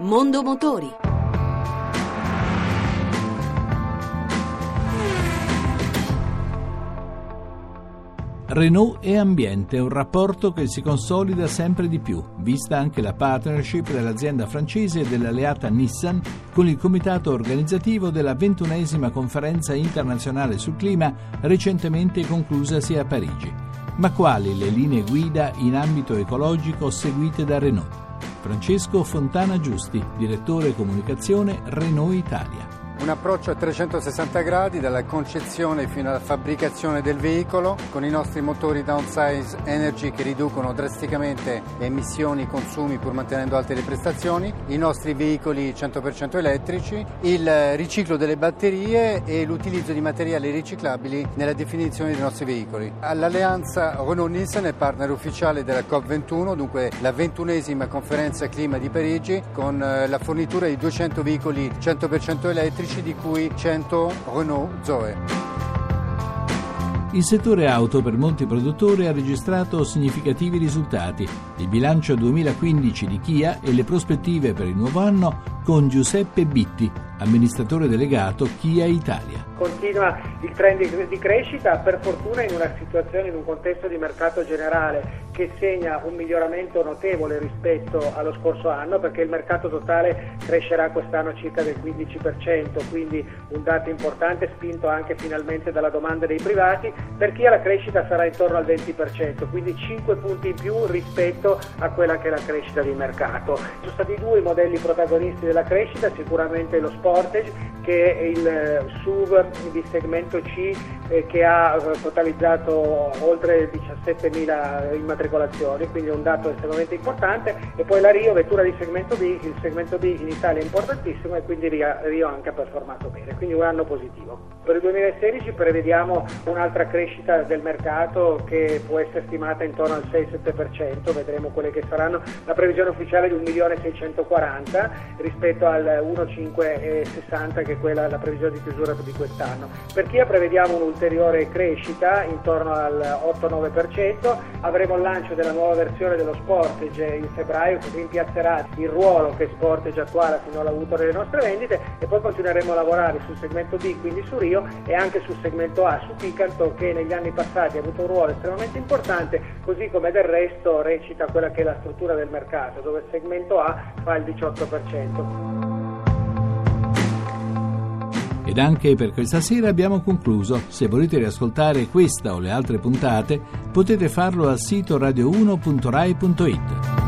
Mondo Motori. Renault e ambiente è un rapporto che si consolida sempre di più, vista anche la partnership dell'azienda francese e dell'alleata Nissan con il comitato organizzativo della 21ª conferenza internazionale sul clima recentemente conclusasi a Parigi. Ma quali le linee guida in ambito ecologico seguite da Renault? Francesco Fontana Giusti, direttore comunicazione Renault Italia. Un approccio a 360 gradi dalla concezione fino alla fabbricazione del veicolo, con i nostri motori downsize energy che riducono drasticamente le emissioni, i consumi pur mantenendo alte le prestazioni, i nostri veicoli 100% elettrici, il riciclo delle batterie e l'utilizzo di materiali riciclabili nella definizione dei nostri veicoli. All'alleanza Renault-Nissan è partner ufficiale della COP21, dunque la 21ª conferenza clima di Parigi, con la fornitura di 200 veicoli 100% elettrici, di cui 100 Renault Zoe. Il settore auto per molti produttori ha registrato significativi risultati. Il bilancio 2015 di Kia e le prospettive per il nuovo anno con Giuseppe Bitti, amministratore delegato Kia Italia. Continua il trend di crescita, per fortuna in una situazione, in un contesto di mercato generale che segna un miglioramento notevole rispetto allo scorso anno, perché il mercato totale crescerà quest'anno circa del 15%, quindi un dato importante, spinto anche finalmente dalla domanda dei privati. Per Kia la crescita sarà intorno al 20%, quindi 5 punti in più rispetto a quella che è la crescita di mercato. Sono stati due i modelli protagonisti della crescita, sicuramente lo Sportage, che è il SUV di segmento C che ha totalizzato oltre 17.000 immatricolazioni, quindi è un dato estremamente importante, e poi la Rio, vettura di segmento B, il segmento B in Italia è importantissimo e quindi Rio anche ha performato bene, quindi un anno positivo. Per il 2016 prevediamo un'altra crescita del mercato che può essere stimata intorno al 6-7%, vedremo quelle che saranno. La previsione ufficiale è di 1.640.000 rispetto al 1.560.000 che è quella la previsione di chiusura di quest'anno. Per Kia prevediamo un'ulteriore crescita intorno al 8-9%, avremo il lancio della nuova versione dello Sportage in febbraio che rimpiazzerà il ruolo che Sportage attuale finora ha avuto nelle nostre vendite, e poi continueremo a lavorare sul segmento B, quindi su Rio, e anche sul segmento A, su Picanto, che negli anni passati ha avuto un ruolo estremamente importante, così come del resto recita quella che è la struttura del mercato, dove il segmento A fa il 18%. Ed anche per questa sera abbiamo concluso. Se volete riascoltare questa o le altre puntate, potete farlo al sito radio1.rai.it.